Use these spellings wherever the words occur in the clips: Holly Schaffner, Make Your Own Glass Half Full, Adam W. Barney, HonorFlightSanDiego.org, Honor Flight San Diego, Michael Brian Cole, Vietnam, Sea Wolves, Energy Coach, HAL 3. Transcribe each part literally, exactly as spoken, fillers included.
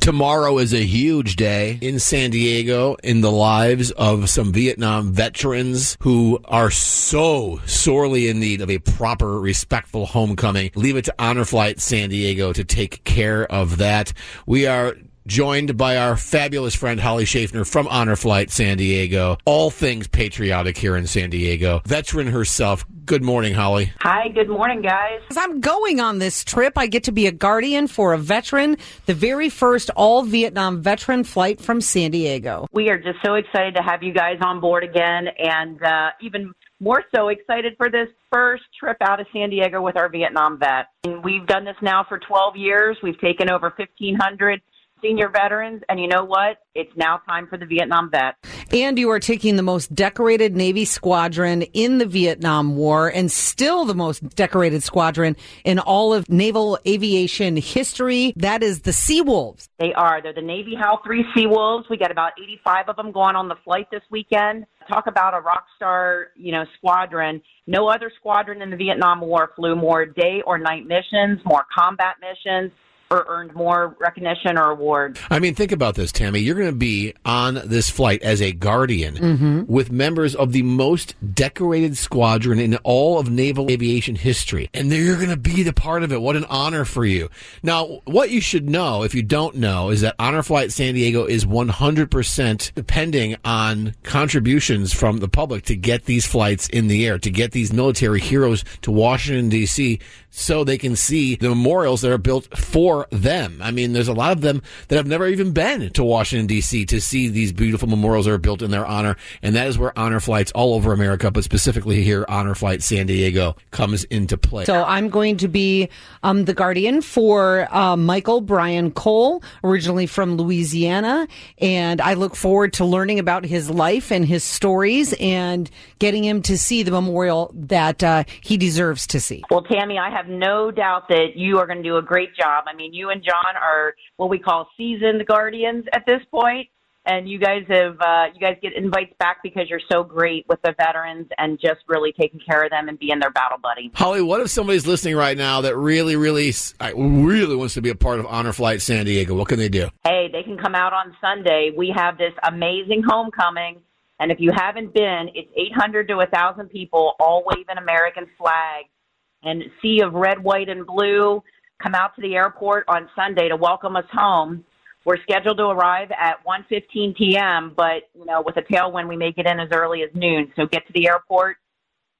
Tomorrow is a huge day in San Diego in the lives of some Vietnam veterans who are so sorely in need of a proper, respectful homecoming. Leave it to Honor Flight San Diego to take care of that. We are joined by our fabulous friend Holly Schaffner from Honor Flight San Diego. All things patriotic here in San Diego. Veteran herself. Good morning, Holly. Hi, good morning, guys. As I'm going on this trip, I get to be a guardian for a veteran, the very first all-Vietnam veteran flight from San Diego. We are just so excited to have you guys on board again, and uh, even more so excited for this first trip out of San Diego with our Vietnam vets. And we've done this now for twelve years. We've taken over fifteen hundred senior veterans, and you know what? It's now time for the Vietnam vet. And you are taking the most decorated Navy squadron in the Vietnam War, and still the most decorated squadron in all of naval aviation history. That is the Sea Wolves. They are. They're the Navy H A L three Sea Wolves. We got about eighty-five of them going on the flight this weekend. Talk about a rock star, you know, squadron. No other squadron in the Vietnam War flew more day or night missions, more combat missions, or earned more recognition or awards. I mean, think about this, Tammy. You're going to be on this flight as a guardian mm-hmm. with members of the most decorated squadron in all of naval aviation history. And you're going to be the part of it. What an honor for you. Now, what you should know, if you don't know, is that Honor Flight San Diego is one hundred percent depending on contributions from the public to get these flights in the air, to get these military heroes to Washington, D C, so they can see the memorials that are built for them. I mean, there's a lot of them that have never even been to Washington, D C to see these beautiful memorials that are built in their honor. And that is where Honor Flights all over America, but specifically here, Honor Flight San Diego comes into play. So I'm going to be um, the guardian for uh, Michael Brian Cole, originally from Louisiana. And I look forward to learning about his life and his stories and getting him to see the memorial that uh, he deserves to see. Well, Tammy, I have no doubt that you are going to do a great job. I mean, you and John are what we call seasoned guardians at this point, and you guys have uh, you guys get invites back because you're so great with the veterans and just really taking care of them and being their battle buddy. Holly, what if somebody's listening right now that really, really, really wants to be a part of Honor Flight San Diego? What can they do? Hey, they can come out on Sunday. We have this amazing homecoming, and if you haven't been, it's eight hundred to one thousand people all waving American flag and sea of red, white, and blue. Come out to the airport on Sunday to welcome us home. We're scheduled to arrive at one fifteen p.m., but, you know, with a tailwind, we make it in as early as noon. So get to the airport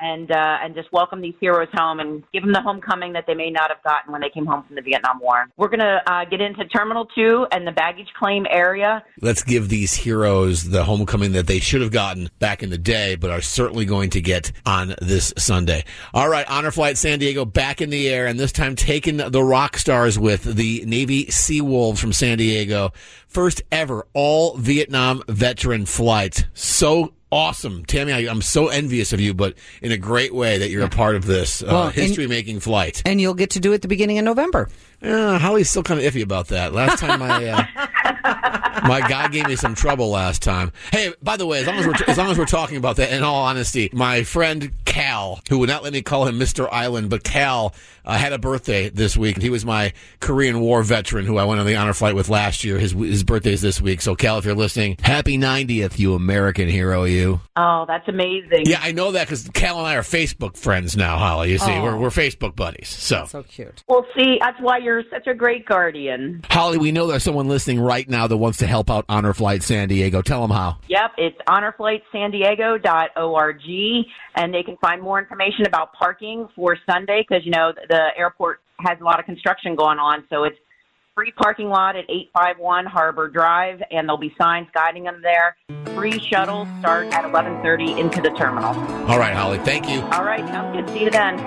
and uh, and just welcome these heroes home and give them the homecoming that they may not have gotten when they came home from the Vietnam War. We're going to uh, get into Terminal two and the baggage claim area. Let's give these heroes the homecoming that they should have gotten back in the day, but are certainly going to get on this Sunday. All right, Honor Flight San Diego back in the air, and this time taking the rock stars with the Navy Sea Wolves from San Diego. First ever all-Vietnam veteran flight. So awesome. Tammy, I, I'm so envious of you, but in a great way that you're a part of this uh, well, history-making flight. And you'll get to do it at the beginning of November. Uh, Holly's still kind of iffy about that. Last time I... Uh, my guy gave me some trouble last time. Hey, by the way, as long as, we're t- as long as we're talking about that, in all honesty, my friend Cal, who would not let me call him Mister Island, but Cal uh, had a birthday this week. He was my Korean War veteran who I went on the honor flight with last year. His, his birthday is this week. So, Cal, if you're listening, happy ninetieth, you American hero, you. Oh, that's amazing. Yeah, I know that because Cal and I are Facebook friends now, Holly. You see, oh. we're, we're Facebook buddies. So. That's so cute. Well, see, that's why you're such a great guardian. Holly, we know there's someone listening right now that wants to help out Honor Flight San Diego. Tell them how. Yep, it's honor flight san diego dot org, and they can find more information about parking for Sunday because, you know, the airport has a lot of construction going on, so it's free parking lot at eight fifty-one Harbor Drive, and there'll be signs guiding them there. Free shuttles start at eleven thirty into the terminal. All right, Holly, thank you. All right, sounds good. See you then.